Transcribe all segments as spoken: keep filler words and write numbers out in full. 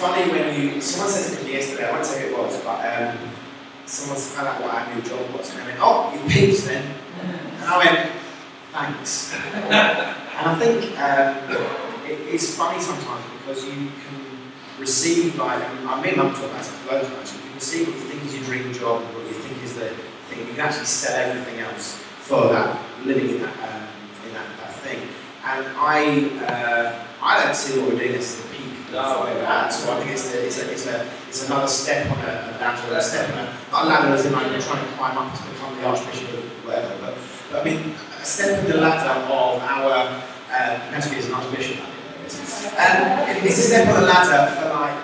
funny when you, someone said to me yesterday, I won't say who it was, but um, someone found out what our new job was, and I went, oh, you've peaked then. And I went, thanks. And I think um, it, it's funny sometimes because you can receive, like, and I mean, I'm talking about some loads of things, you can receive what you think is your dream job, what you think is the thing, you can actually sell everything else for that, living in that, um, in that, that thing. And I, uh, I don't see what we're doing as the peak. No, that. So I think it's, the, it's, a, it's, a, it's another step on a, a ladder, a step on a, not a ladder as in like you're trying to climb up to become the Archbishop or whatever, but, but I mean, a step on the ladder of our, uh, actually it's an Archbishop, I think it is. Um, it's a step on the ladder for like,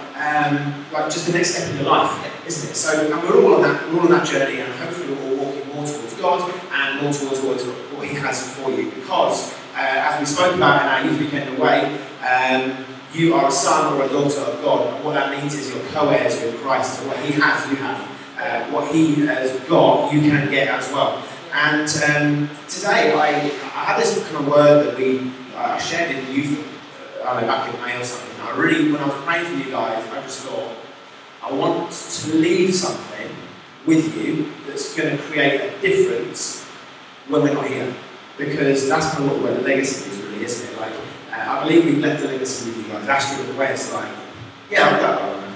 um, like just the next step in your life, isn't it? So, and we're all on that, we're all on that journey, and hopefully we're all walking more towards God and more towards what He has for you, because uh, as we spoke about in our youth weekend away, um, you are a son or a daughter of God, and what that means is you're co-heirs with Christ. So what He has, you have. Uh, what He has got, you can get as well. And um, today, I, I had this kind of word that we uh, shared in youth, I don't know, back in May or something. I really, when I was praying for you guys, I just thought, I want to leave something with you that's going to create a difference when we're not here, because that's kind of what the legacy is, really, isn't it? Like. I believe we've left the legacy with you guys. Astrid and West, like, yeah, I've got that one.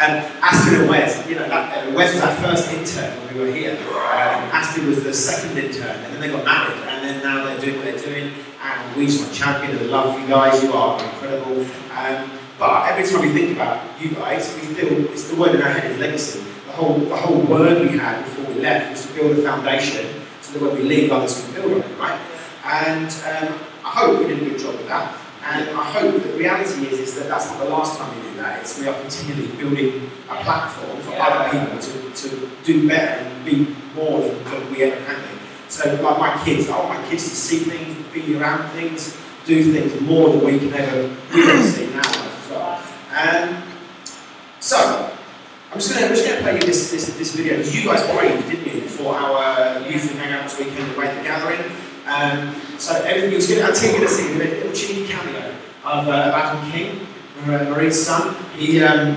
And Astrid and West, you know, that, uh, West was our first intern when we were here. Um, Astrid was the second intern, and then they got married, and then now they're doing what they're doing. And we just want to champion and love you guys. You are incredible. Um, but every time we think about you guys, we feel it's the word in our head is legacy. The whole, the whole word we had before we left was to build a foundation so that when we leave, others can build on it, right? And um, I hope we did a good job with that, and I hope that the reality is, is that that's not the last time we do that. It's we are continually building a platform for yeah. other people to, to do better and be more than what we ever can do. So like my kids, I want my kids to see things, be around things, do things more than we can ever really see now as well. Um, so, I'm just going to play you this, this, this video, because you guys prayed, didn't you, for our youth and hangouts weekend away at the gathering. Um, so everything was good. I'll tell you this thing, a little cheeky cameo of uh, Adam King, Marie's son. He, um,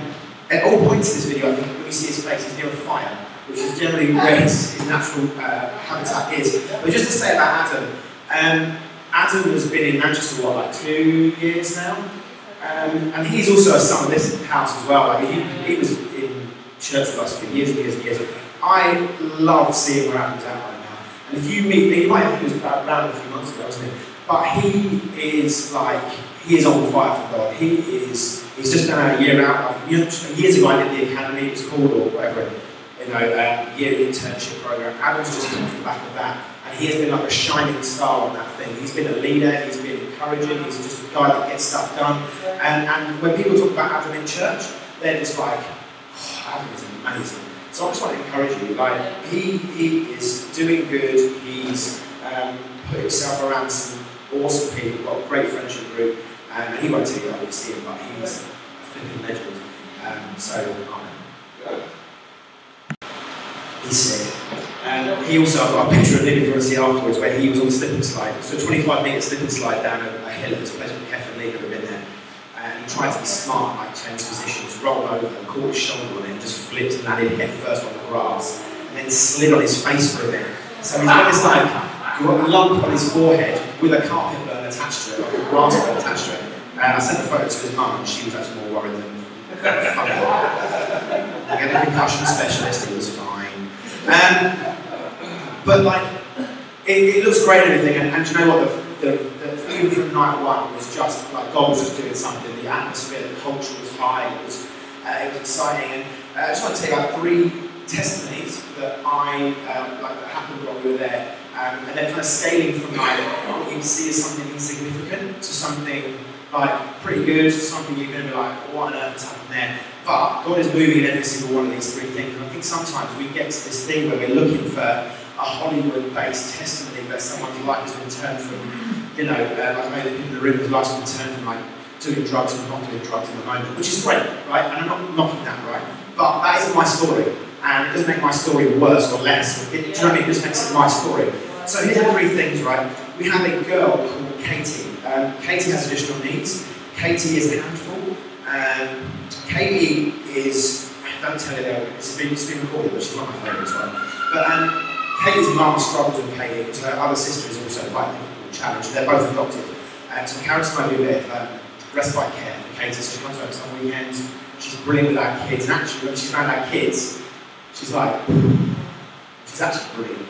at all points in this video, I think, when you see his face, he's near a fire, which is generally where his, his natural uh, habitat is. But just to say about Adam, um, Adam has been in Manchester, what, like two years now? Um, and he's also a son of this house as well. Like, he, he was in church with us for years and years and years. I love seeing where Adam's at. And if you meet me, you might have to was around a few months ago, wasn't it? But he is like, he is on fire for God. He is, he's just done a year out. Like, years ago I did the academy, it was called, or whatever, you know, um, year internship program. Adam's just come from the back of that. And he has been like a shining star on that thing. He's been a leader, he's been encouraging, he's just a guy that gets stuff done. And, and when people talk about Adam in church, they're just like, oh, Adam is amazing. So I just want to encourage you, like, he, he is doing good, he's um, put himself around some awesome people, got a great friendship group, um, and he won't tell you that when you see him, but he's a flipping legend, um, so amen. He said, um, he also, I've got a picture of him if you want to see afterwards, where he was on the slip and slide, so twenty-five metre slip and slide down a, a hill, it's a place where Kevin Lee had been there. And he tried to be smart, like change positions, rolled over, caught his shoulder on it, and just flipped and landed head first on the grass, and then slid on his face for a bit. So he's got this like lump on his forehead with a carpet burn attached to it, like a grass burn attached to it. And I sent a photo to his mum, and she was actually more worried than fuck off. Like a concussion specialist, he was fine. Um, but like, it, it looks great and everything, and, and do you know what? The, The, the, even from night one was just like God was just doing something. The atmosphere, the culture was high. It was, uh, it was exciting. And uh, I just want to take out three testimonies that I um, like that happened while we were there, um, and then kind of scaling from like what you see as something insignificant to something like pretty good, to something you're going to be like, what on earth is happening there? But God is moving in every single one of these three things. And I think sometimes we get to this thing where we're looking for a Hollywood-based testimony where someone's life has been turned from, you know, uh, like maybe in the room, his life's been turned from like doing drugs and not doing drugs in the moment, which is great, right? And I'm not knocking that, right? But that isn't my story, and it doesn't make my story worse or less. It, do you know what I mean? It just makes it my story. So here's the three things, right? We have a girl called Katie. Um, Katie has additional needs. Katie is a handful. Um, Katie is, don't tell her now, it's been, it's been recorded, but she's not my favourite as well. But um, Katie's mum struggled with Katie because her other sister is also quite challenged. They're both adopted. Um, so Caris might be a bit of um, respite care for Katie. So she comes home some weekends. She's brilliant with our kids. And actually, when she's around our kids, she's like, she's actually brilliant.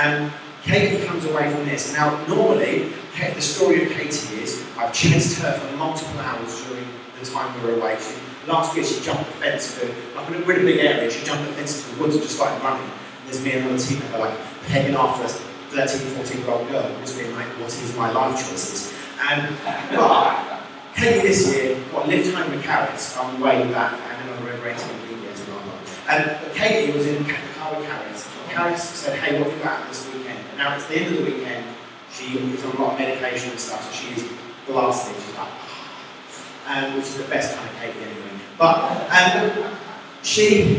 Um, Katie comes away from this. Now, normally, the story of Katie is I've chased her for multiple hours during the time we were away. She, last week, she jumped the fence to, like, we're in a big area. She jumped the fence to the woods and just started running. There's me and another team member like heading after us, thirteen, fourteen year old girl, just being like, what is my life choices? And, but Katie this year, what, lived home with Caris on the way back, and another over eighteen years and all that. But Katie was in the car with Caris. Caris said, hey, what have you got this weekend? And now it's the end of the weekend, she is on a lot of medication and stuff, so she is blasting. She's like, um, which is the best kind of Katie anyway. But um, she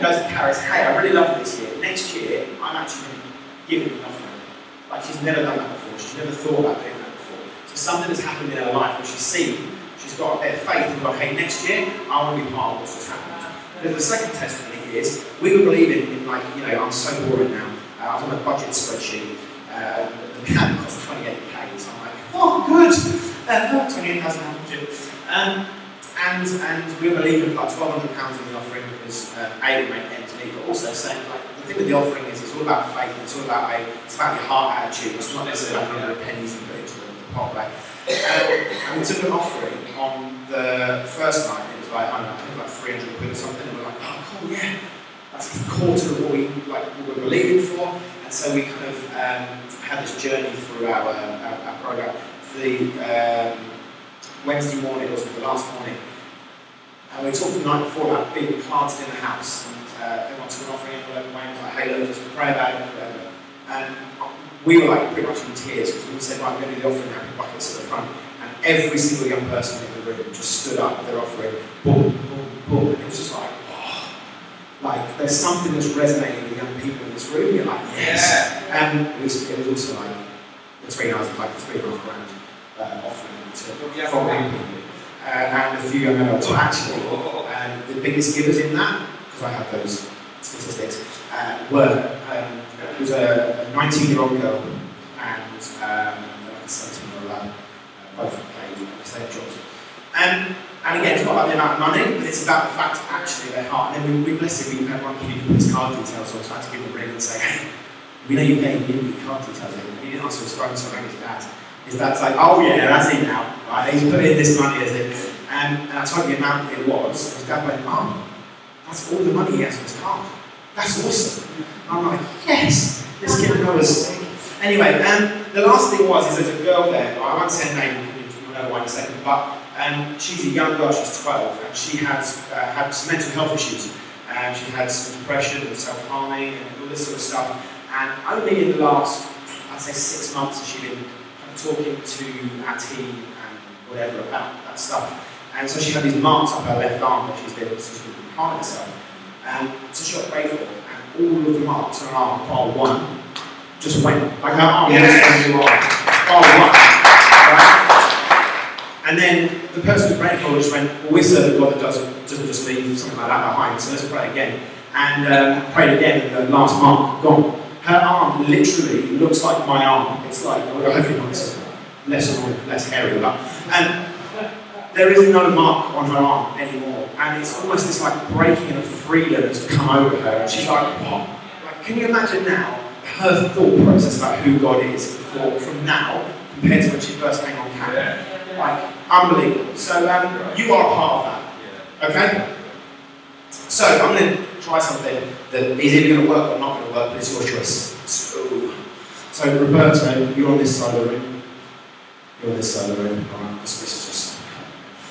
goes to Caris, hey, I really love this year. Next year, I'm actually going to give it an offering. Like, she's never done that before. She's never thought about doing that before. So something has happened in her life where she's seen, she's got a bit of faith and got, hey, next year, I want to be part of what's just happened. Because the second testimony is, we were believing in, like, you know, I'm so boring now. Uh, I was on a budget spreadsheet. Uh, the camp cost twenty-eight thousand, so I'm like, oh, good. Uh, twenty-eight thousand pounds budget. Um, And, and we were leaving like twelve hundred pounds in the offering because um, A, we make ends meet, but also saying, like, the thing with the offering is it's all about faith, it's all about a, it's about your heart attitude, it's not necessarily like a number of pennies you put into the pot, like. Um, and we took an offering on the first night, it was like, I don't know, I think like three hundred quid or something, and we're like, oh, cool, yeah, that's a quarter of what we, like, what we were believing for. And so we kind of um, had this journey through our, our, our program. The, um, Wednesday morning, or the last morning, and we talked the night before about being planted in the house, and uh, everyone took an offering envelope away and was like, hey, look, just pray about it, whatever. And we were like pretty much in tears because we said, right, I'm going to do the offering happy buckets at the front, and every single young person in the room just stood up with their offering, boom, boom, boom, and it was just like, oh, like there's something that's resonating with young people in this room. You're like, yes, yeah. And it was, it was also like between hours, like three and a half grand. Uh, offering to yeah. from young people. Uh, and a few young adults were actually, and the biggest givers in that, because I have those statistics, uh, were, um, it was a nineteen year old girl and um, a seventeen year old lad, both paid for the same jobs. Um, and again, it's not about the amount of money, but it's about the fact actually their heart. And then we, we blessed him, we had one kid who put his card details on, so I had to give him a ring and say, hey, we know you're getting your card details in, but he didn't answer his phone, so I rang his dad. His dad's like, oh yeah, that's it now, right? He's put in this money as it. Um, and I told him the amount it was. His dad went, Mum, that's all the money he has on his card. That's awesome. And I'm like, yes, this kid knows. Anyway, um, the last thing was, is there's a girl there, I won't say her name, you'll know why in a second, but um, she's a young girl, she's twelve, and she has uh, had some mental health issues. Um, she had some depression and self-harming and all this sort of stuff. And only in the last, I'd say six months, has she been talking to our team and whatever about that stuff. And so she had these marks up her left arm that she's been harming herself. Um, so she got prayed for, and all of the marks on her arm, bar one, just went. Like her arm was yes. on bar one. Right? And then the person who prayed for her just went, well, we serve a God that doesn't, doesn't just leave something like that behind, so let's pray again. And um, prayed again, and the last mark, gone. Her arm literally looks like my arm. It's like, well, I hope you're not less, less hairy, but. And there is no mark on her arm anymore. And it's almost this like breaking of freedom that's come over her. And she's like, what? Like, can you imagine now her thought process about who God is before, from now compared to when she first came on camera? Like, unbelievable. So um, you are a part of that, okay? So I'm going to try something that is either going to work or not going to work, but it's your choice. So, so Roberto, you're on this side of the room. You're on this side of the room. All right, this, this is just.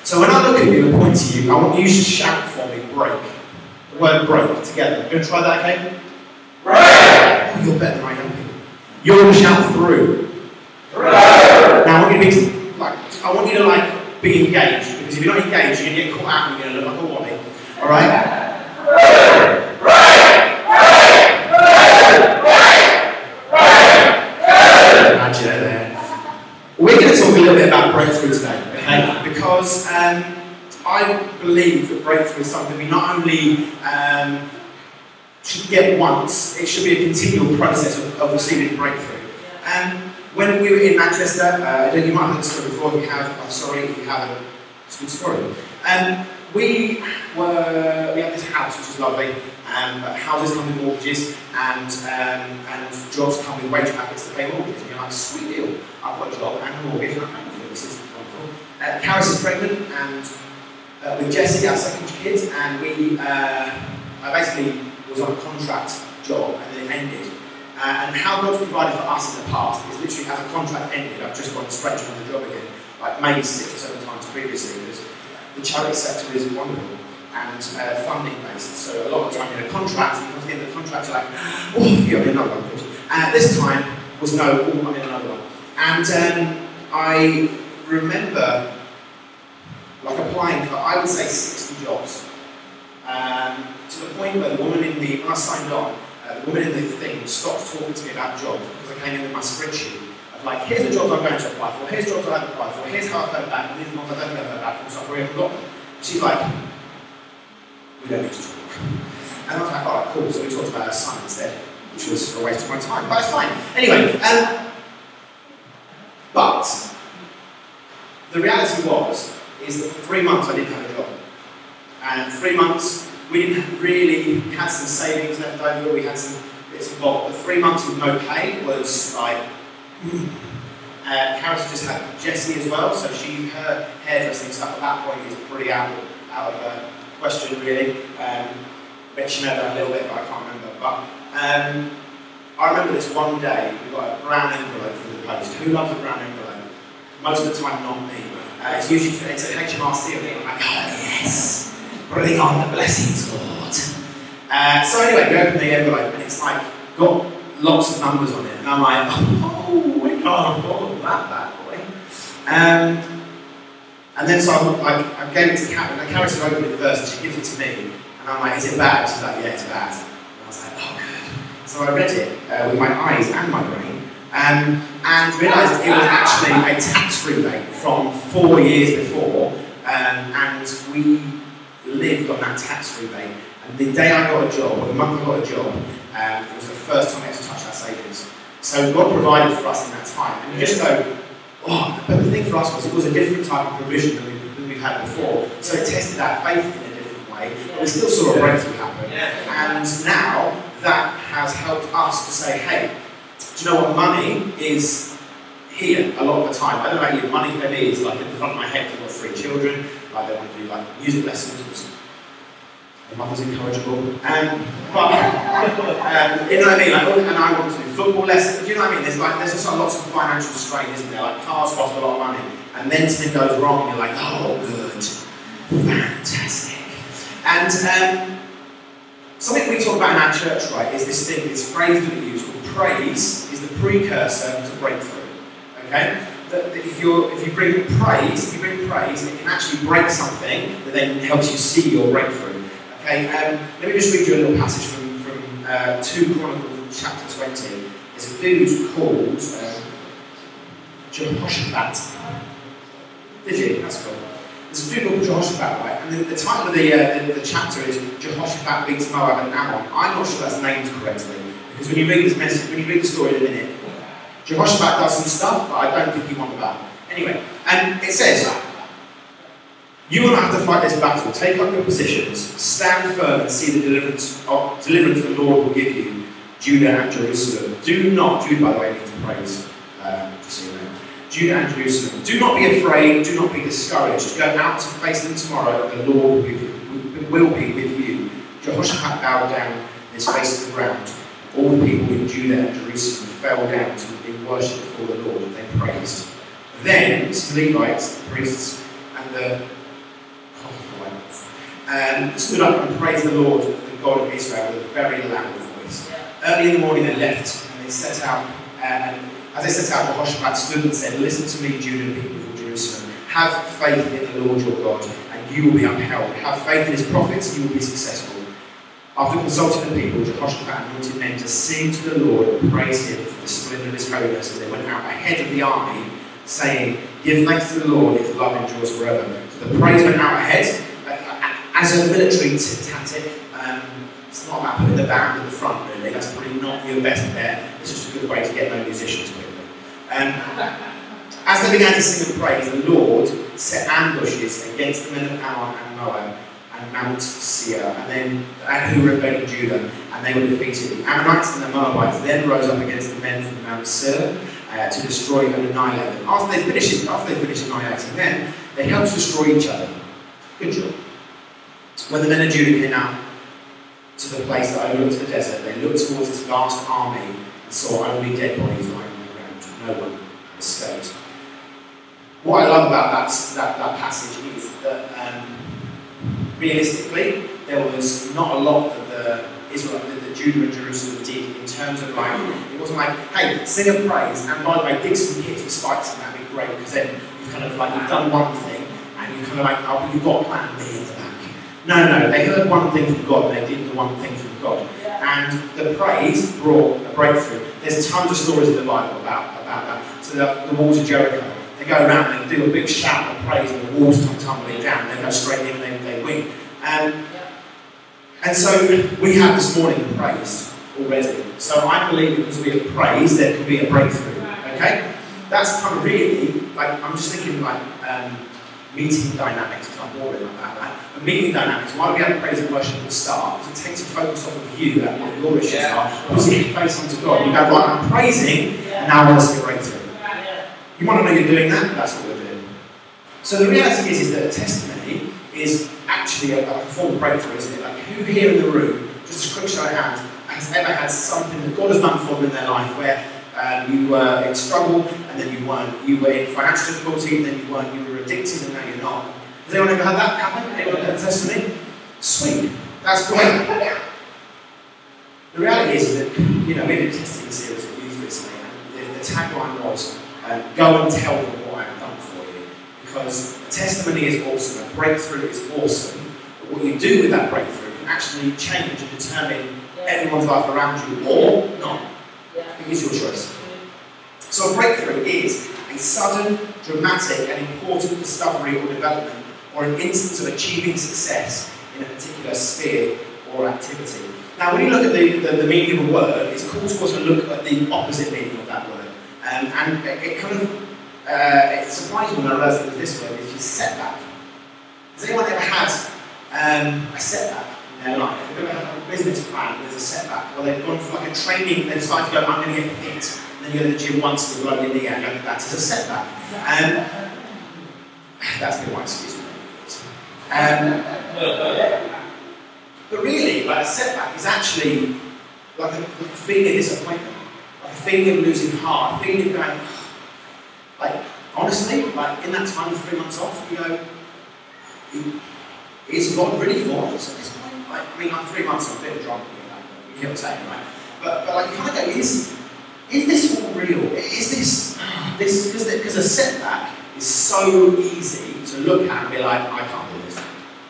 So when I look at you and point to you, I want you to shout for me, break. The word break together. You going to try that, okay? Break! Oh, you're better than I am. You're going to shout through. Break! Now I want you to be like, I want you to like be engaged, because if you're not engaged, you're going to get caught out and you're going to look like a wally. All right? Right, right, right, right, right, right. There. We're going to talk a little bit about breakthrough today, okay? Because um, I believe that breakthrough is something we not only um, should get once, it should be a continual process of, of receiving breakthrough. And um, when we were in Manchester, uh, I don't know, you might have heard the story before, if you have, I'm sorry, if you haven't, it's a good story. Um, we were, we had this house, which was lovely, um, but houses come with mortgages, and um, and jobs come with wage packets to pay mortgages. And you're like, sweet deal, I've got a job and a mortgage, and I'm paying for it, this is wonderful. Uh, Caris is pregnant, and uh, with Jesse, our second kid, and we, uh, I basically was on a contract job, and then it ended. Uh, and how God's provided for us in the past is literally as a contract ended, I've just gone straight to another job again, like maybe six or seven times previously. Because the charity sector is wonderful and uh, funding based, so a lot of the time you know contracts, you come to the end of the contract, you're like, oh, you're in another one. And uh, this time was no, oh, I'm in another one. And um, I remember like applying for, I would say, sixty jobs um, to the point where the woman in the, when I signed on. Uh, the woman in the thing stopped talking to me about jobs because I came in with my spreadsheet of like, here's the jobs I'm going to apply for, here's jobs I haven't applied for, here's how I've heard back, and here's the ones I don't know back from, so I've already forgotten. She's like, we don't need to talk. And I was like, alright, cool, so we talked about her son instead, which was a waste of my time, but it's fine. Anyway, um, but the reality was, is that for three months I didn't have a job. And three months, we didn't really, we had some savings left over, we had some bits of bulk, but three months with no pay was like, mm. uh, Karis just had Jessie as well, so she, her hairdressing stuff at that point is pretty out, out of the question really. Um, but she know that a little bit, but I can't remember. But um, I remember this one day, we got a brown envelope from the post. Who loves a brown envelope? Most of the time, not me. Uh, it's usually, for, it's an H M R C, I think, I'm like, oh yes! Bring on the blessings, Lord. Uh, so anyway, we open the envelope and it's like got lots of numbers on it, and I'm like, oh, we can't afford that bad boy. Um, and then so I, I, I gave it to Catherine, and Caris opened it first, and she gives it to me, and I'm like, is it bad? She's like, yeah, it's bad. And I was like, oh good. So I read it uh, with my eyes and my brain, um, and realised it was actually a tax rebate from four years before, um, and we lived on that tax rebate. And the day I got a job, or the month I got a job, um, it was the first time I had to touch our savings. So God provided for us in that time. And you just go, oh, but the thing for us was it was a different type of provision than we've, than we've had before. So it tested our faith in a different way, but we still saw a breakthrough happen. And now that has helped us to say, hey, do you know what, money is here a lot of the time. I don't know about you, money for me is like in the front of my head. I've got three children. Like they want to do like music lessons, which the mother's incorrigible. Um, but um, you know what I mean? Like, oh, and I want to do football lessons. You know what I mean? There's like there's just like lots of financial strain, isn't there? Like cars cost a lot of money, and then something goes wrong, and you're like, oh, good, fantastic. And um, something we talk about in our church, right, is this thing, this phrase that we use called praise is the precursor to breakthrough. Okay. That if, you're, if you bring praise, if you bring praise, it can actually break something that then helps you see your breakthrough. Okay, um, let me just read you a little passage from, from uh, two Chronicles chapter twenty. There's a dude called uh, Jehoshaphat. Did you? That's cool. There's a dude called Jehoshaphat, right? And the, the title of the, uh, the, the chapter is Jehoshaphat beats Moab and Ammon. I'm not sure that's named correctly because when you read this message, when you read the story in a minute. Jehoshaphat does some stuff, but I don't think he won the battle. Anyway, and it says, you will not have to fight this battle. Take up your positions, stand firm and see the deliverance of, deliverance the Lord will give you, Judah and Jerusalem. Do not, Judah by the way means praise, um, just so you know. Judah and Jerusalem. Do not be afraid, do not be discouraged. Go out to face them tomorrow, the Lord will be, will be with you. Jehoshaphat bowed down, his face to the ground. All the people in Judah and Jerusalem fell down to in worship before the Lord, and they praised. Then the Levites, the priests, and the Kohathites um, stood up and praised the Lord, the God of Israel, with a very loud voice. Early in the morning they left, and they set out. Uh, and as they set out, Jehoshaphat stood and said, "Listen to me, Judah and people of Jerusalem. Have faith in the Lord your God, and you will be upheld. Have faith in his prophets, you will be successful." After consulting the people, Jehoshaphat anointed men to sing to the Lord and praise him for the splendor of his holiness as they went out ahead of the army saying, give thanks to the Lord, his love endures forever. So the praise went out ahead. As a military tactic, um, it's not about putting the band in the front, really. That's probably not your best bet. It's just a good way to get no musicians quickly. Um, as they began to sing and praise, the Lord set ambushes against the men of Ammon and Moab and Mount Seir, and then and who rebelled in Judah, and they were defeated. The Ammonites and the Moabites then rose up against the men from Mount Seir uh, to destroy and annihilate them. After they finished, after they finished annihilating them, they helped destroy each other. Good job. When the men of Judah came out to the place that overlooks the desert, they looked towards this vast army and saw only dead bodies lying on the ground. No one escaped. What I love about that, that, that passage is that um, realistically, there was not a lot that the Israel, that the Judah and Jerusalem did in terms of like, it wasn't like, hey, sing a praise, and by the way, dig some hits with spikes, and that'd be great, because then you've kind of like, you've done one thing, and you're kind of like, oh, you've got a plan B in the back. No, no, they heard one thing from God, and they did the one thing from God. Yeah. And the praise brought a breakthrough. There's tons of stories in the Bible about, about that. So the, the walls of Jericho, they go around and they do a big shout of praise, and the walls come tumbling down, and they go straight in and they, they win. Um, yeah. And so we have this morning praise already. So I believe because we have praise, there can be a breakthrough. Right. Okay? That's kind of really, like, I'm just thinking, like, um, meeting dynamics, because I'm boring like that, right? But meeting dynamics, why do we have praise and worship at the start? Because it takes a focus off of you and what your issues yeah. are. Because you get face onto God, you go, right, I'm praising, yeah. now I want to see a breakthrough. Right, yeah. You want to know you're doing that? That's what we're doing. So the reality is, is that a testimony is actually a, a form of breakthrough, isn't it? Like, who here in the room, just a quick show of hands, has ever had something that God has done for them in their life where uh, you were in struggle and then you weren't, you were in financial difficulty and then you weren't, you were addicted and now you're not. Has anyone ever had that happen? Anyone had a testimony? Sweet. That's great. The reality is that, you know, we did a testimony series of youth recently, and the, the tagline was, um, go and tell them what I've done for you. Because a testimony is awesome, a breakthrough is awesome, but what you do with that breakthrough can actually change and determine yeah. everyone's life around you, or not. Yeah. It is your choice. Mm-hmm. So a breakthrough is a sudden, dramatic and important discovery or development, or an instance of achieving success in a particular sphere or activity. Now, when you look at the, the, the meaning of a word, it's cool to also look at the opposite meaning of that word. Um, and it, it kind of, uh, it's surprising when I realised it was this word, is setback. Has anyone ever had um, a setback in their life? If they've ever had a business plan, there's a setback, or they've gone for like a training, they've decided to go, I'm going to get fit. Then you go to the gym once with a blow in the air, and that is a setback. Um, that's the one excuse me. Um, but really, like, a setback is actually like a, like a feeling of disappointment, like a feeling of losing heart, a feeling of going, like, honestly, like in that time of three months off, you know, is God really for us at this point? Like, I mean, like three months I'm a bit of drama, you know what I'm saying, right? But, but like, you kind of go, is Is this all real? Is this, this, because a setback is so easy to look at and be like, I can't do this.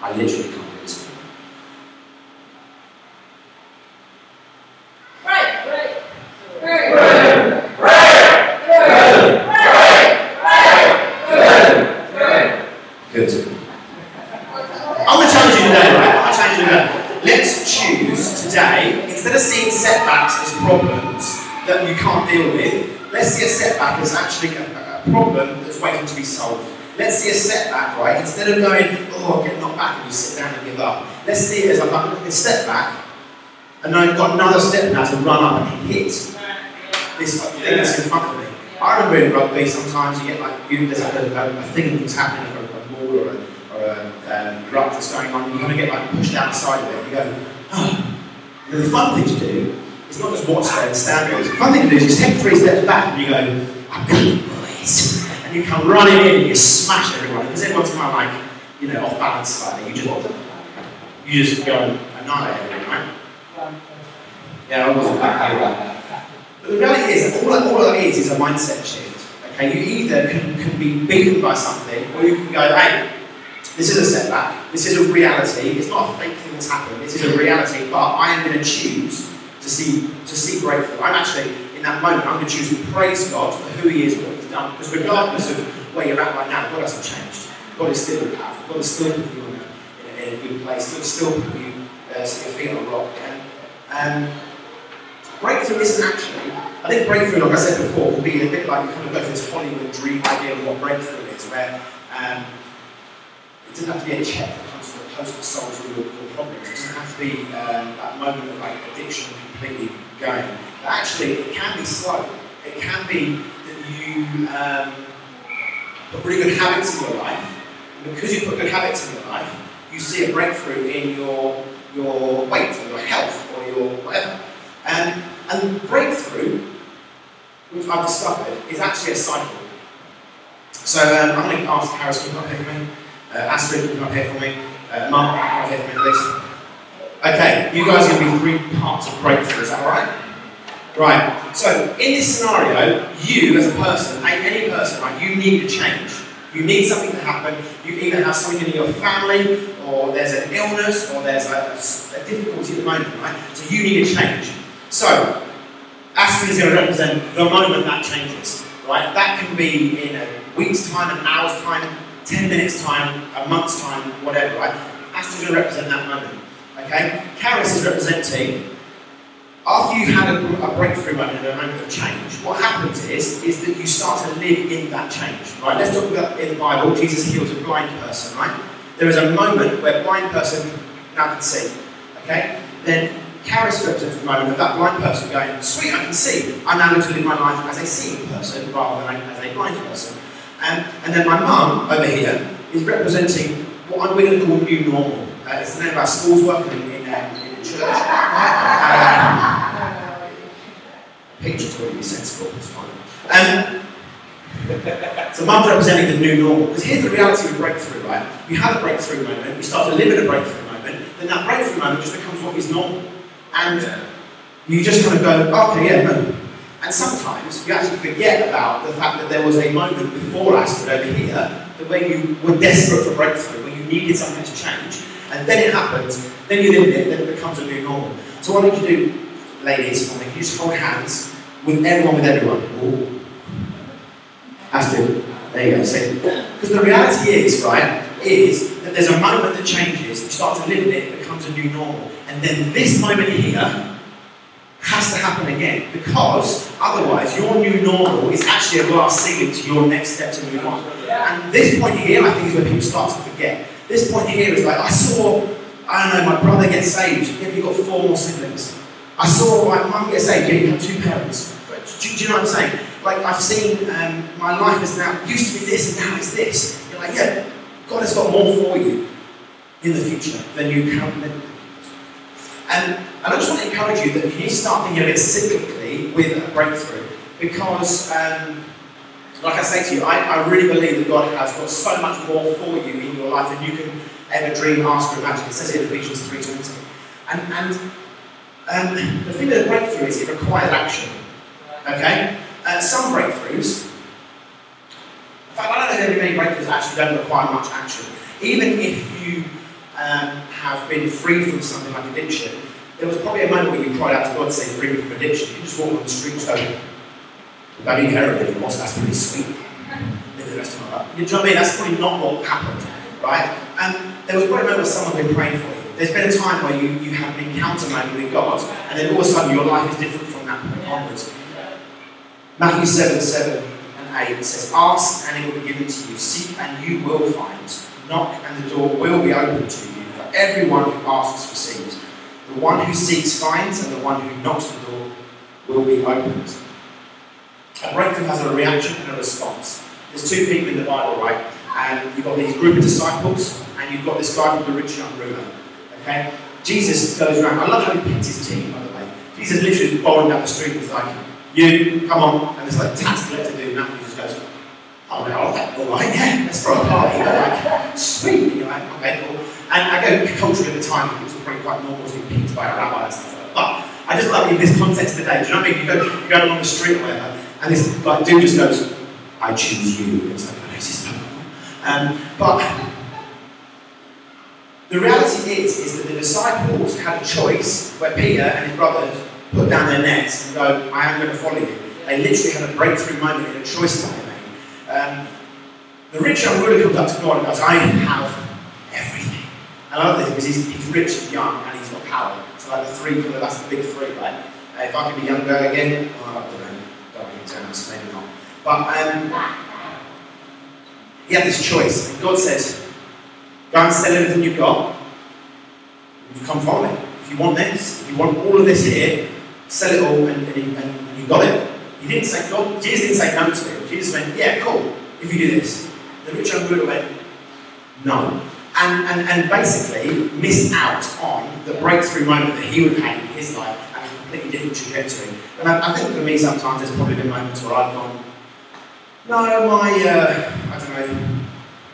I literally can't do this. Right, right, right, right, right, right, right, right, good. I'm going to challenge you today, right? I'm going to challenge you today. Let's choose today, instead of seeing setbacks as problems that you can't deal with, let's see a setback as actually a, a problem that's waiting to be solved. Let's see a setback, right? Instead of going, oh, I'll get knocked back and you sit down and give up. Let's see it as I'm like, a step back, and I've got another step now to run up and hit this thing yeah. that's in front of me. I remember in rugby, sometimes you get like, you, there's like a, a thing that's happening, like a, a ball or a, or a um, ruck that's going on, and you kind of get like pushed outside of it. You go, oh. And the fun thing to do, it's not just watch there and stand there. The fun thing to do is you step three steps back and you go, I've got you, boys. And you come running in and you smash everyone. Because everyone's kind of like, you know, off balance slightly. You just, you just go and annihilate everyone, right? Yeah, I wasn't back here, right? But the reality is, that all that, all that is is a mindset shift. Okay, you either can, can be beaten by something, or you can go, hey, this is a setback. This is a reality. It's not a fake thing that's happened. This is a reality, but I am going to choose to see, to see breakthrough. I'm actually, in that moment, I'm going to choose to praise God for who He is, what He's done, because regardless of where you're at right now, God hasn't changed. God is still powerful. God is still with you in a good place. He'll still put you uh, so you feel on rock. And um, breakthrough isn't actually, I think breakthrough, like I said before, will be a bit like you kind of go for this Hollywood dream idea of what breakthrough is, where um, it doesn't have to be a check that comes from a post that solves all your problems. It doesn't have to be um, that moment of like addiction completely going. But actually, it can be slow. It can be that you um, put really good habits in your life. And because you put good habits in your life, you see a breakthrough in your your weight or your health or your whatever. Um, and breakthrough, which I've discovered, is actually a cycle. So um, I'm going to ask Caris, can you come up here for me? Uh, Astrid, can you come up here for me? Uh, Mark, can you come up here for me, please? Okay, you guys are going to be three parts of breakthrough, is that all right? Right, so in this scenario, you as a person, any person, right, you need a change. You need something to happen. You either have something in your family, or there's an illness, or there's a, a difficulty at the moment, right? So you need a change. So, Astrid is going to represent the moment that changes, right? That can be in a week's time, an hour's time, ten minutes' time, a month's time, whatever, right? Astrid's going to represent that moment, okay? Caris is representing, after you've had a, a breakthrough moment, a moment of change, what happens is, is that you start to live in that change, right? Let's talk about in the Bible, Jesus heals a blind person, right? There is a moment where a blind person now can see, okay? Then, Caris represents the moment of that blind person going, sweet, I can see. I'm now going to live my life as a seeing person rather than as a blind person. Um, and then my mum over here is representing what I'm going to call new normal. Uh, it's the name of our school's work in, in, uh, in the church. Um, pictures wouldn't be sensible, it's fine. Um, so mum's representing the new normal. Because here's the reality of breakthrough, right? You have a breakthrough moment, you start to live in a breakthrough moment, then that breakthrough moment just becomes what is normal. And you just kind of go, oh, okay, yeah, no. And sometimes you actually forget about the fact that there was a moment before Astrid over here that when you were desperate for breakthrough, when you needed something to change, and then it happens, then you live it, then it becomes a new normal. So what I want you to do, ladies, I want you to just hold hands with everyone, with everyone. Ooh. Astrid, there you go, see? Because the reality is, right, is that there's a moment that changes, you start to live in it, it becomes a new normal. And then this moment here has to happen again, because otherwise your new normal is actually a glass ceiling to your next step to move on. And this point here, I think, is where people start to forget. This point here is like, I saw, I don't know, my brother get saved, then you've got four more siblings. I saw my mum get saved, then you have two parents. But do, do you know what I'm saying? Like, I've seen um, my life is now, used to be this and now it's this. You're like, yeah, God has got more for you in the future than you can live. And, and I just want to encourage you that you need to start thinking a bit cyclically with a breakthrough, because, um, like I say to you, I, I really believe that God has got so much more for you in your life than you can ever dream, ask, or imagine. It says in Ephesians three twenty. And, and um, the thing with a breakthrough is it requires action. Okay? Uh, some breakthroughs, in fact, I don't know if many breakthroughs actually don't require much action. Even if you Um, have been free from something like addiction, there was probably a moment where you cried out to God to say, free me from addiction. You just walk on the street and go, that'd be heroin if it was, that's pretty sweet. Live the rest of my life. You know what I mean? That's probably not what happened, right? And there was probably a moment where someone had been praying for you. There's been a time where you, you have an encounter moment with God, and then all of a sudden your life is different from that point onwards. Matthew seven, seven and eight says, ask and it will be given to you, seek and you will find. Knock and the door will be opened to you, for everyone who asks receives. The one who seeks finds, and the one who knocks the door will be opened. A breakthrough has a reaction and a response. There's two people in the Bible, right? And you've got these group of disciples, and you've got this guy called the rich young ruler. Okay? Jesus goes around. I love how he picks his team, by the way. Jesus literally is bowling down the street and he's like, you, come on. And it's like tax collector dude, and he just goes, oh, no, okay, all right, yeah, let's throw a party. You're like, sweet, and you're like, okay, cool. And I go, culture at the time, it was probably quite normal to be picked by a rabbi and stuff like that. But I just love in this context today, do you know what I mean? You go, you go along the street or whatever, and this like, dude just goes, I choose you. It's like, I this um, But the reality is, is that the disciples had a choice where Peter and his brothers put down their nets and go, I am going to follow you. They literally had a breakthrough moment in a choice that they made. Um, the rich young ruler comes up to God and goes, I have everything. And another thing is he's, he's rich and young and he's got power. So like the three, that's the big three, right? Uh, if I could be younger again, well, I don't know, don't be eternal, maybe not. But um, he had this choice. And God says, go and sell everything you've got. You've come from it. If you want this, if you want all of this here, sell it all and, and, and, and you got it. He didn't say, God, Jesus didn't say no to it. Jesus went, yeah, cool, if you do this. The rich young ruler went, no. And, and, and basically missed out on the breakthrough moment that he would have had in his life and a completely different trajectory. And I, I think for me sometimes there's probably been moments where I've gone, no, my, uh, I don't know,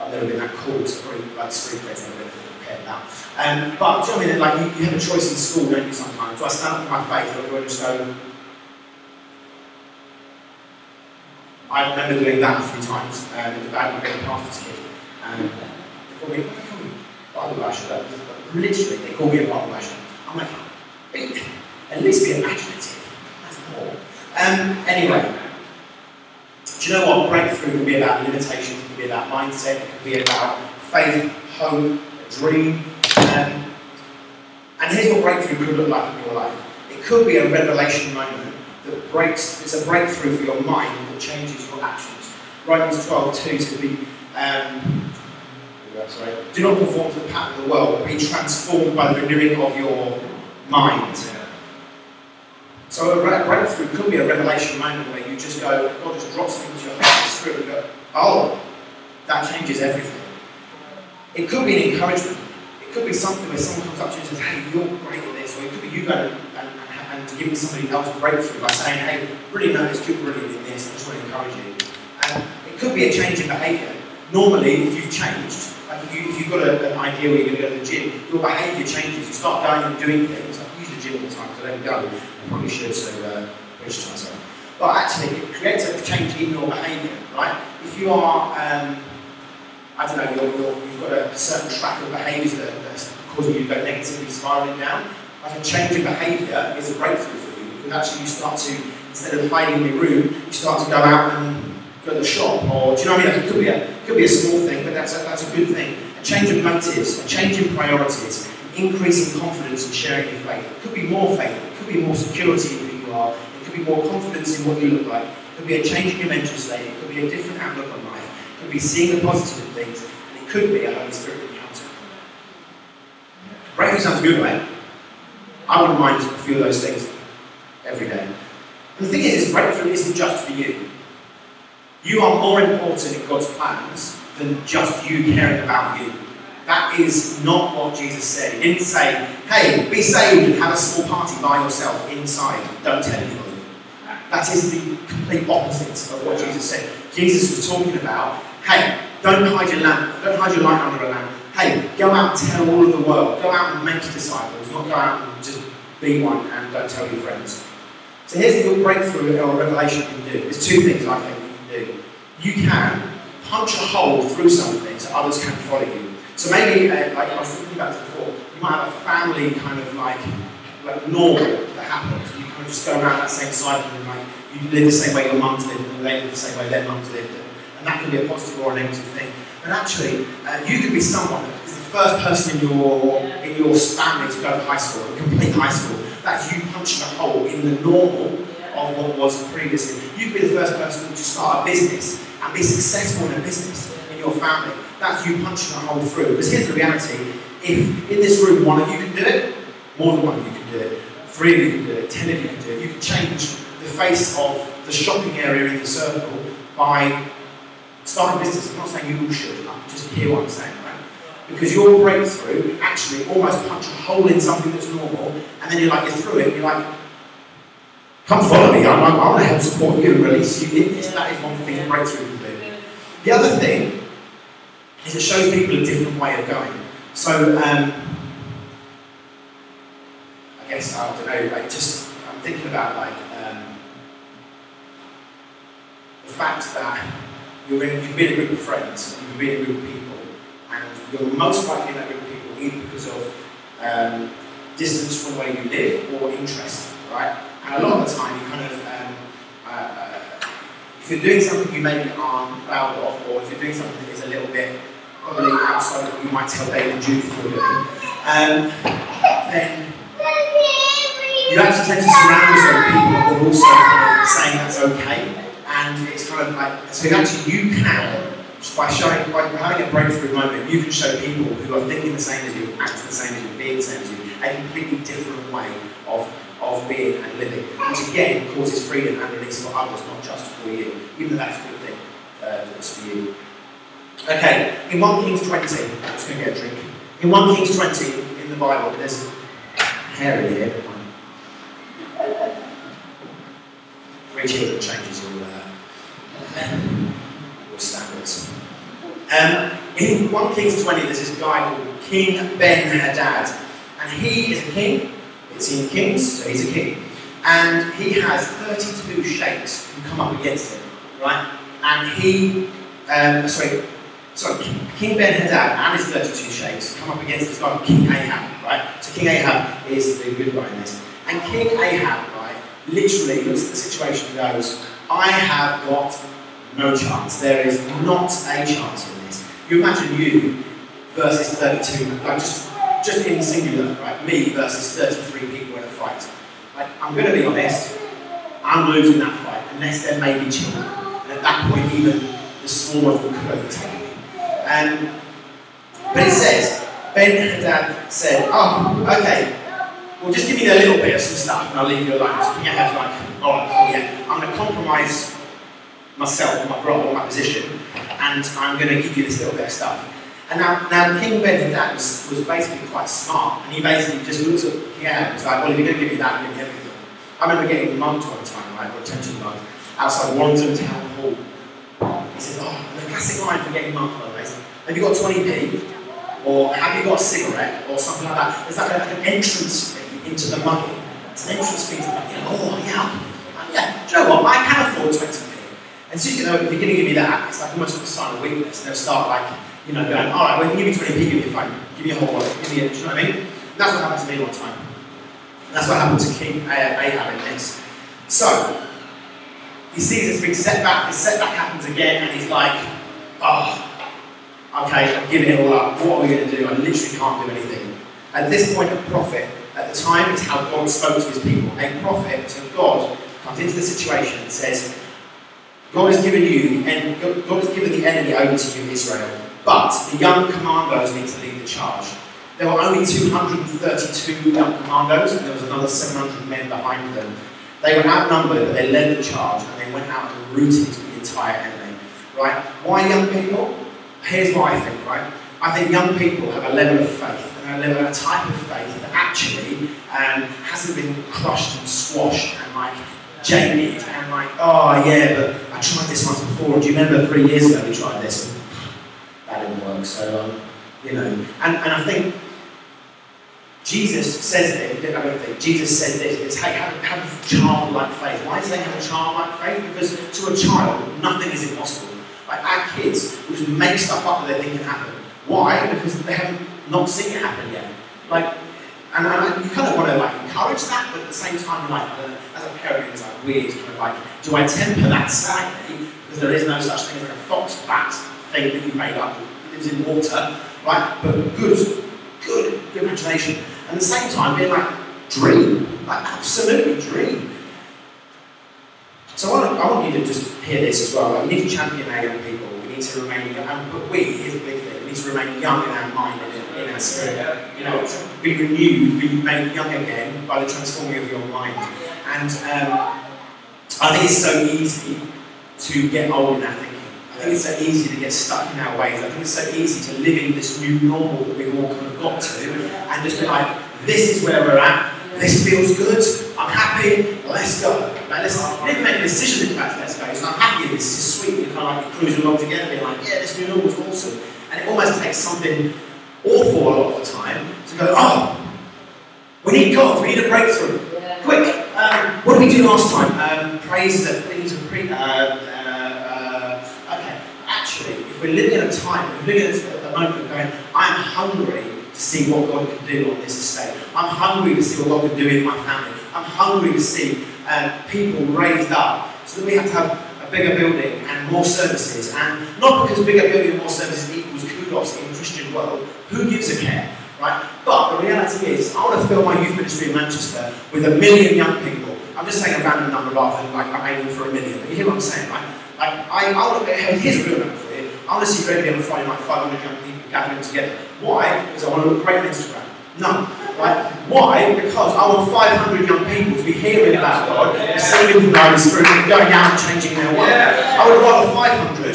I've never been that cool to probably like street place, I've never been prepared now. Um, but do you know what I mean? Like, you, you have a choice in school, don't you, sometimes? Do I stand up for my faith or do I just go, I remember doing that a few times um, in the band of being a pastor's kid. Um, they call me, what do they call me? Bible basher. Literally, they call me a Bible basher. I'm like, be, at least be imaginative. That's more. Um, anyway, do you know what? Breakthrough can be about limitations, it can be about mindset, it can be about faith, hope, a dream. Um, and here's what breakthrough could look like in your life. It could be a revelation moment. That breaks, it's a breakthrough for your mind that changes your actions. Romans twelve two to be, um, sorry, do not conform to the pattern of the world, but be transformed by the renewing of your mind. So a breakthrough could be a revelation moment where you just go, God just drops something into your heart, the spirit, and go, oh, that changes everything. It could be an encouragement. It could be something where someone comes up to you and says, hey, you're great at this, or it could be you go and giving somebody else a breakthrough by saying, hey, really notice you're brilliant in this, I just want to encourage you. And it could be a change in behaviour. Normally, if you've changed, like if, you, if you've got a, an idea where you're going to go to the gym, your behaviour changes. You start going and doing things. I use the gym all the time because I don't go. I probably should, so uh, register myself. But actually, it creates a change in your behaviour, right? If you are, um, I don't know, you're, you're, you've got a certain track of behaviours that are causing you to go negatively spiralling down, like a change in behaviour is a breakthrough for you, because actually you start to, instead of hiding in your room, you start to go out and go to the shop, or do you know what I mean? It could be a, it could be a small thing, but that's a, that's a good thing. A change of motives, a change in priorities, increasing confidence in sharing your faith. It could be more faith, it could be more security in who you are, it could be more confidence in what you look like, it could be a change in your mental state, it could be a different outlook on life, it could be seeing the positive in things, and it could be a Holy Spirit encounter. Breakthrough sounds good, right? I wouldn't mind a few of those things every day. And the thing is, breakthrough isn't just for you. You are more important in God's plans than just you caring about you. That is not what Jesus said. He didn't say, hey, be saved and have a small party by yourself inside. Don't tell anybody. That is the complete opposite of what Jesus said. Jesus was talking about, hey, don't hide your lamp, don't hide your light under a lamp. Hey, go out and tell all of the world. Go out and make disciples, not go out and just be one and don't tell your friends. So here's the breakthrough or revelation you can do. There's two things I think you can do. You can punch a hole through something so others can follow you. So maybe, uh, like I was thinking about this before, you might have a family kind of like, like norm that happens. You kind of just go around that same cycle and like, you live the same way your mum's lived and they live the same way their mum's lived. And that can be a positive or a negative thing. And actually, uh, you could be someone that is the first person in your in your family to go to high school, a complete high school. That's you punching a hole in the normal of what was previously. You could be the first person to start a business and be successful in a business in your family. That's you punching a hole through. Because here's the reality, if in this room one of you can do it, more than one of you can do it, three of you can do it, ten of you can do it, you can change the face of the shopping area in the circle by starting a business. I'm not saying you all should, I just hear what I'm saying, right? Because your breakthrough actually almost punch a hole in something that's normal, and then you're like, you're through it, and you're like, come follow me, I'm like, I want to help support you and release you in this. That is one thing a breakthrough can do. The other thing is it shows people a different way of going. So, um, I guess, I don't know, like just, I'm thinking about like, um, the fact that You're in, you've been a group of friends, you've been a group of people, and you're most likely in that group of people either because of um, distance from where you live or interest, right? And a lot of the time, you kind of um, uh, uh, if you're doing something you maybe aren't proud of, or if you're doing something that is a little bit probably outside of what you might tell Dave and Judith you're doing, um, then you actually tend to surround yourself with people that are also kind of saying that's okay. And it's kind of like, so actually you can, just by showing, by having a breakthrough moment, you can show people who are thinking the same as you, acting the same as you, being the same as you, a completely different way of of being and living, which again causes freedom and release for others, not just for you, even though that's a good thing uh, that's for you. Okay, in First Kings twenty, I'm just going to get a drink. In First Kings twenty, in the Bible, there's hair in here. Three children changes all uh, your standards. Um, in First Kings twenty, there's this guy called King Ben-Hadad, and he is a king. It's in Kings, so he's a king. And he has thirty-two sheikhs who come up against him, right? And he, um, sorry, sorry, King Ben-Hadad and his thirty-two sheikhs come up against this guy called King Ahab, right? So King Ahab is the good guy in this. And King Ahab, right, literally looks at the situation and goes, I have got no chance. There is not a chance in this. You imagine you versus thirty-two, like just Just in singular, right? Me versus thirty-three people in a fight. Like, I'm going to be honest, I'm losing that fight, unless there may be children. And at that point, even the smallest will could overtake me. Um, but it says, Ben-Hadad said, oh, okay, well, just give me a little bit of some stuff and I'll leave you alone. So King Ahab's like, all right, oh yeah, I'm going to compromise myself, my role, my position, and I'm going to give you this little bit of stuff. And now, now King Ben-Hadad was, was basically quite smart, and he basically just looks at King Ahab and was like, well, if you're going to give me that, give me everything. I remember getting mugged one time, right, or attempted mugged, outside Warrington Town Hall. He said, oh, the classic line for getting mugged, by the way, have you got twenty p? Or have you got a cigarette? Or something like that. It's like, a, like an entrance fee into the mugging. It's an entrance fee to the mugging. Oh, yeah. Yeah, do you know what? I can afford twenty p. And so you know, if you're going to give me that, it's like almost like a sign of weakness. They'll start like, you know, going, all right, well, give me twenty p, give me a phone, give me a whole lot, give me a, do you know what I mean? And that's what happened to me one time. And that's what happened to King Ahab in this. So, he sees this big setback, this setback happens again, and he's like, oh, okay, I'm giving it all up, what are we going to do? I literally can't do anything. At this point, a prophet, at the time, is how God spoke to his people. A prophet, so God comes into the situation and says, God has given you, and God has given the enemy over to you, Israel. But the young commandos need to lead the charge. There were only two hundred thirty-two young commandos, and there was another seven hundred men behind them. They were outnumbered, but they led the charge, and they went out and routed the entire enemy. Right? Why young people? Here's what I think, right? I think young people have a level of faith, and a level, a type of faith that actually um, hasn't been crushed and squashed and like jaded and like, oh yeah, but I tried this once before. Do you remember three years ago we tried this? That didn't work, so, um, you know. And, and I think Jesus says that, I don't think, Jesus said this, is, hey, have, have childlike faith. Why does they have childlike faith? Because to a child, nothing is impossible. Like, our kids will just make stuff up that they think can happen. Why? Because they haven't not seen it happen yet. Like, and, and you kind of want to, like, encourage that, but at the same time, like, the, as a parent, it's, like, weird, kind of like, do I temper that slightly? Because there is no such thing as, like, a fox bat thing that you made up, it lives in water, right? But good, good, good imagination. And at the same time, being like, dream, like absolutely dream. So I, I want you to just hear this as well. Like, we need to champion our young people. We need to remain young, but we, here's the big thing, we need to remain young in our mind and in our spirit. You know, be renewed, be made young again by the transforming of your mind. And um, I think it's so easy to get old in our thinking. I think it's so easy to get stuck in our ways. I think it's so easy to live in this new normal that we've all kind of got to and just be like, this is where we're at, this feels good, I'm happy, let's go. Like, let's never make a decision to go back to let's go. It's like, I'm happy, this is sweet. You're kind of like cruising along together, being like, yeah, this new normal is awesome. And it almost takes something awful a lot of the time to go, oh, we need God, we need a breakthrough. Quick, um, what did we do last time? Um, praise the things of pre- uh, If we're living in a time, if we're living at the moment of going, I'm hungry to see what God can do on this estate. I'm hungry to see what God can do in my family. I'm hungry to see uh, people raised up so that we have to have a a bigger building and more services, and not because a bigger building and more services equals kudos in the Christian world. Who gives a care, right? But the reality is, I want to fill my youth ministry in Manchester with a million young people. I'm just saying a random number rather than like I'm aiming for a million. But you hear what I'm saying, right? Like, I, I want to, here's a real number for you. I want to see regularly on Friday night five hundred young people gathering together. Why? Because I want to look great on Instagram. None. Right? Why? Because I want five hundred young people to be hearing about God, receiving yeah. from the Holy Spirit, and going out and changing their world. Yeah. I would rather five hundred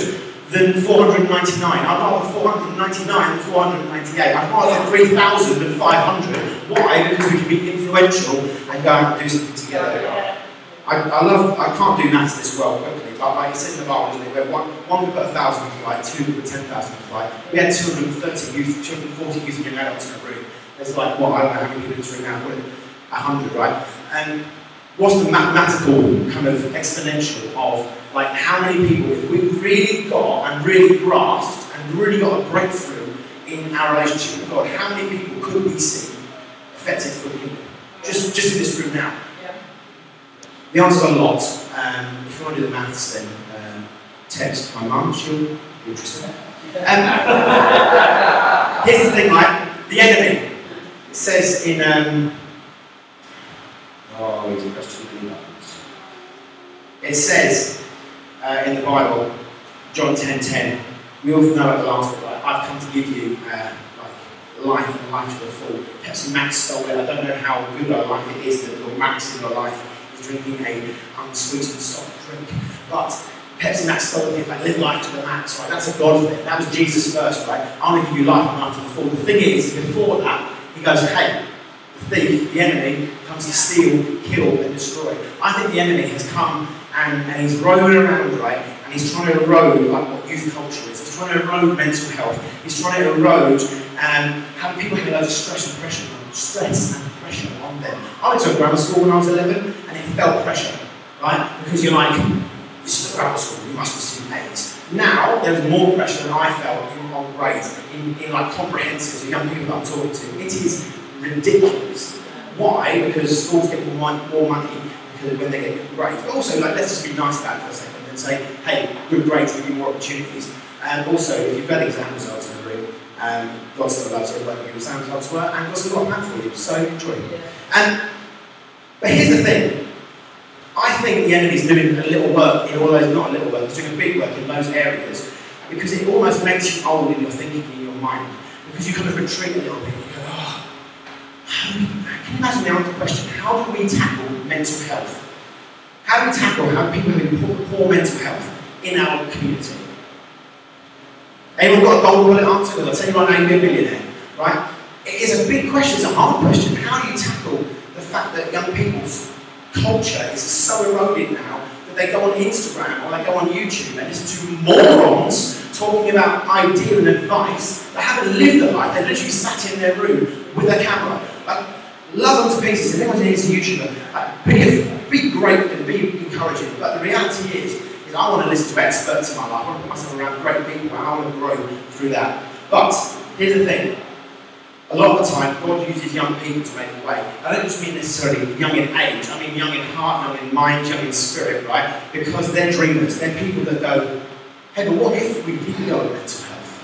than four hundred ninety-nine. I'd rather four hundred ninety-nine than four hundred ninety-eight. I'd rather three thousand than five hundred. Why? Because we can be influential and go out and do something together. Yeah. I, I love, I can't do maths this well quickly, but like it's in the Bible, where one, one would put one thousand in flight, two would put ten thousand in flight. We had two hundred thirty youth, two hundred forty youth and young adults in a room. It's like, what, I don't know how many people in this room now, one hundred, right? And what's the mathematical kind of exponential of, like, how many people, if we really got and really grasped and really got a breakthrough in our relationship with God, how many people could we see affected for the kingdom? Just, just in this room now. Yeah. The answer's a lot. Um, if you want to do the maths, then um, text my mum, she'll be interested. Um, here's the thing, like, the enemy. It says in, um, oh, he's impressed with the numbers. It says uh, in the Bible, John ten ten, we all know at the last, like, I've come to give you uh, like life and life to the full. Pepsi Max stole it. I don't know how good our life it is that your max in your life is drinking a unsweetened soft drink. But Pepsi Max stole it, like live life to the max, right? That's a God thing. That was Jesus first, right? I want to give you life and life to the full. The thing is, before that, he goes, hey, the thief, the enemy, comes to steal, kill, and destroy. I think the enemy has come and, and he's roaming around, right? And he's trying to erode like what youth culture is. He's trying to erode mental health. He's trying to erode um, having people have a lot of stress and pressure, stress and pressure on them. I went to a grammar school when I was eleven, and it felt pressure, right? Because you're like, this is a grammar school, you must receive A's. Now, there's more pressure than I felt in on grades, in, in like comprehensives, the young people that I'm talking to. It is ridiculous. Why? Because schools get more money, more money because when they get good grades. But also, like, let's just be nice about it for a second and say, hey, good grades give you more opportunities. And also, if you've got exam results in the room, um, God still loves it, whether your exam results were, and God still got a plan for you, so enjoy it. And, but here's the thing. I think the enemy's doing a little work in all those, not a little work, he's doing a big work in those areas, because it almost makes you old in your thinking, in your mind, because you kind of retreat a little bit, and you go, oh, can you imagine the answer to the question, how do we tackle mental health? How do we tackle how people with poor, poor mental health in our community? Anyone got a gold wallet answer? I'll tell you right now, you'll be a millionaire, right? It is a big question, it's a hard question, how do you tackle the fact that young people's culture is so eroded now that they go on Instagram or they go on YouTube and listen to morons talking about idea and advice that haven't lived their life. They literally sat in their room with their camera. Like, love them to pieces. If anyone here is a YouTuber, like, be, be great and be encouraging. But the reality is, is I want to listen to experts in my life. I want to put myself around great people and I want to grow through that. But here's the thing. A lot of the time, God uses young people to make a way. I don't just mean necessarily young in age. I mean young in heart, young in mind, young in spirit, right? Because they're dreamers. They're people that go, hey, but what if we did go on mental health?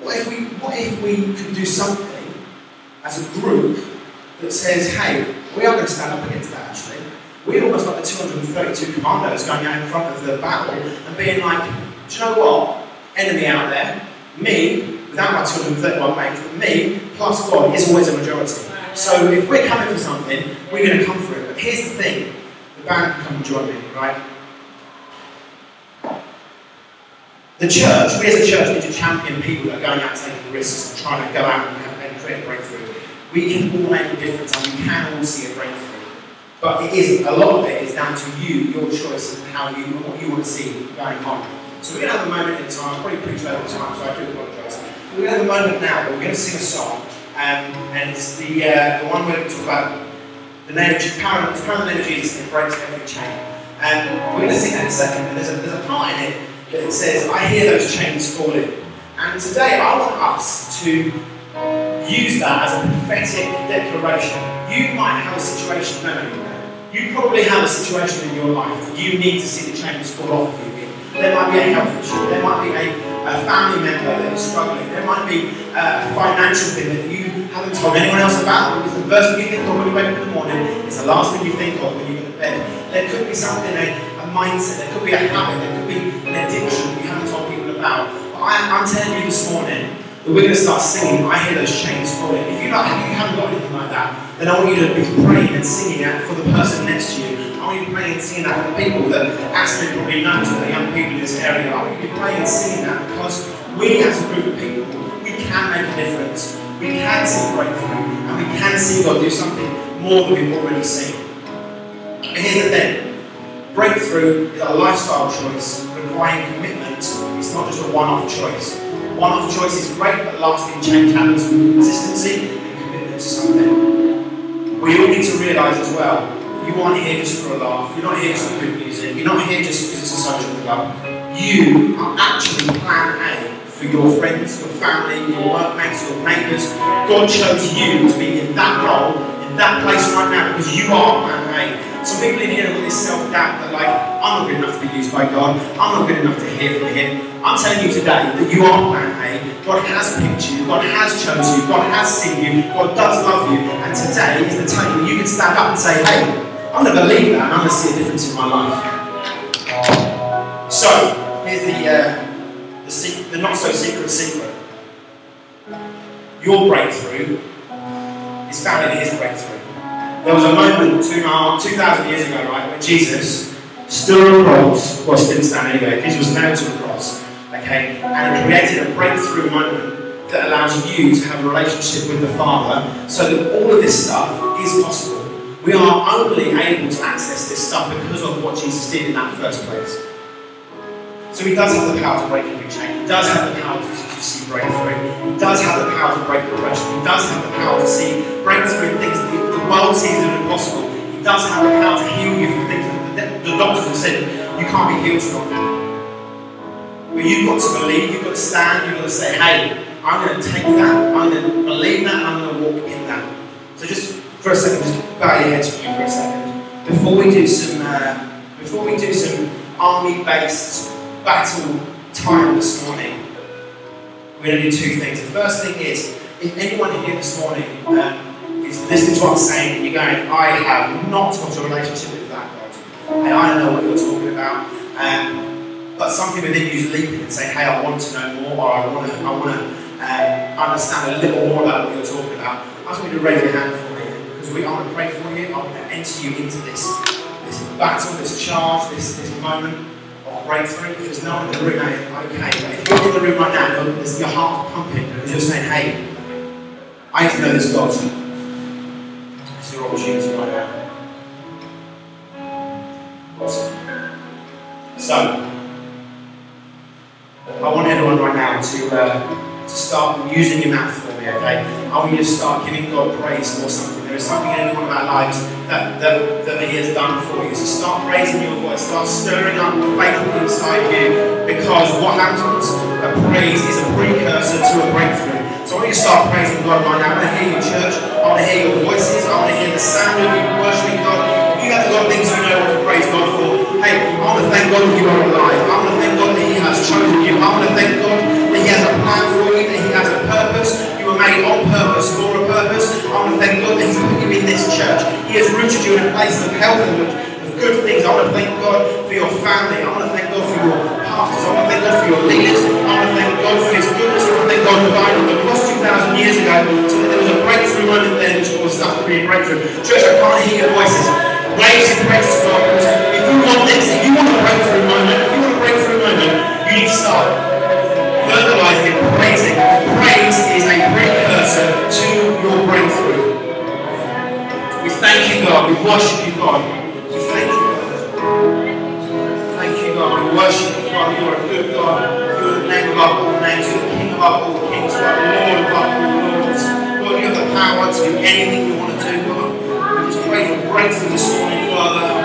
What if we, what if we could do something as a group that says, hey, we are going to stand up against that, actually. We're almost like the two hundred thirty-two commandos going out in front of the battle and being like, do you know what? Enemy out there. Me, without my two hundred thirty-one mates, but me, plus God, is always a majority. So if we're coming for something, we're going to come for it. But here's the thing. The band can come and join me, right? The church, we as a church need to champion people that are going out and taking risks and trying to go out and, and create a breakthrough. We can all make a difference and we can all see a breakthrough. But it is, a lot of it is down to you, your choice, and how you, what you want to see going on. So we're going to have a moment in time, I'll probably preach over the time, so I do apologise. We're going to have a moment now where we're going to sing a song, um, and it's the, uh, the one where we talk about the name of Jesus, power, the power of the name of Jesus, and it breaks every chain. Um, we're going to sing that in a second, but there's a, there's a part in it that it says, I hear those chains falling. And today I want us to use that as a prophetic declaration. You might have a situation, no, no, no. You probably have a situation in your life that you need to see the chains fall off of you. There might be a health issue. There might be a, a family member that is struggling. There might be a financial thing that you haven't told anyone else about. It's the first thing you think of when you wake up in the morning. It's the last thing you think of when you go to bed. There could be something, a, a mindset. There could be a habit. There could be an addiction that you haven't told people about. But I, I'm telling you this morning, we're going to start singing, I hear those chains falling. If you, not, if you haven't got anything like that, then I want you to be praying and singing that for the person next to you. I want you to be praying and singing that for the people that Astrid probably knows, or the young people in this area. I want you to be praying and singing that because we as a group of people, we can make a difference. We can see breakthrough, and we can see God do something more than we've already seen. And here's the thing, breakthrough is a lifestyle choice requiring commitment. It's not just a one-off choice. One-off choice is great, but lasting change happens from consistency and commitment to something. We all need to realise as well, you aren't here just for a laugh, you're not here just for good music, you're not here just because it's a social club. You are actually plan A for your friends, your family, your workmates, your neighbours. God chose you to be in that role, in that place right now, because you are plan A. So people in here with this self-doubt that like, I'm not good enough to be used by God, I'm not good enough to hear from Him. I'm telling you today that you are plan A. God has picked you, God has chosen you, God has seen you, God does love you. And today is the time when you can stand up and say, hey, I'm going to believe that and I'm going to see a difference in my life. So, here's the, uh, the, secret, the not-so-secret secret. Your breakthrough is found in His breakthrough. There was a moment two thousand years ago, right, when Jesus stood on a cross, well, didn't stand anyway, Jesus was nailed to a cross, okay, and created a breakthrough moment that allows you to have a relationship with the Father so that all of this stuff is possible. We are only able to access this stuff because of what Jesus did in that first place. So He does have the power to break every chain. He does have the power to to see breakthrough. He does have the power to break oppression. He does have the power to see breakthrough things that the world sees as impossible. He does have the power to heal you from things that the doctors have said you can't be healed from. But you've got to believe, you've got to stand, you've got to say, hey, I'm going to take that, I'm going to believe that, I'm going to walk in that. So just for a second, just bow your heads for you for a second. Before we do some, uh, before we do some army-based battle time this morning, we're going to do two things. The first thing is, if anyone here this morning um, is listening to what I'm saying and you're going, I have not got a relationship with that God, and I don't know what you're talking about, um, but something within you is leaping and saying, hey, I want to know more, or I want to I want to um, understand a little more about what you're talking about, I just want you to raise your hand for me, because we want to pray for you. I'm going to enter you into this, this battle, this charge, this, this moment. Breakthrough, if there's no one in the room, okay, but if you're in the room right now, there's your heart pumping, and you're saying, hey, I need to know this God. It's your opportunity right now. Awesome. So, I want everyone right now to, uh, to start using your mouth for me, okay? I want you to start giving God praise for something. There is something in every one of our lives that, that, that He has done for you. So start raising your voice, start stirring up faith inside you, because what happens, a praise is a precursor to a breakthrough. So I want you to start praising God right now. I want to hear your church, I want to hear your voices, I want to hear the sound of you worshiping God. You have got things you know what to praise God for. Hey, I want to thank God that you are alive. I want to thank God that He has chosen you. I want to thank God that He has a plan for you, that He has a purpose. You were made on purpose, for a purpose. I want to thank God that He's put you in this church. He has rooted you in a place of health and of good things. I want to thank God for your family. I want to thank God for your pastors. I want to thank God for your leaders. I want to thank God for His goodness. I want to thank God for dying on the cross two thousand years ago, so that there was a breakthrough moment there which caused us to be a breakthrough. Church, I can't hear your voices. Raise your praise to God. If you want this, if you want a breakthrough moment, if you want a breakthrough moment, you need to start verbalizing and praising. Praise is a precursor to your breakthrough. We thank you, God. We worship you, God. We thank you, God. Thank you, God. We worship you, God. You are a good God. You are the name above all names. You are the King above all kings. You are the Lord above all lords. God, you have the power to do anything you want to do, God. We just pray for breakthrough this morning, Father.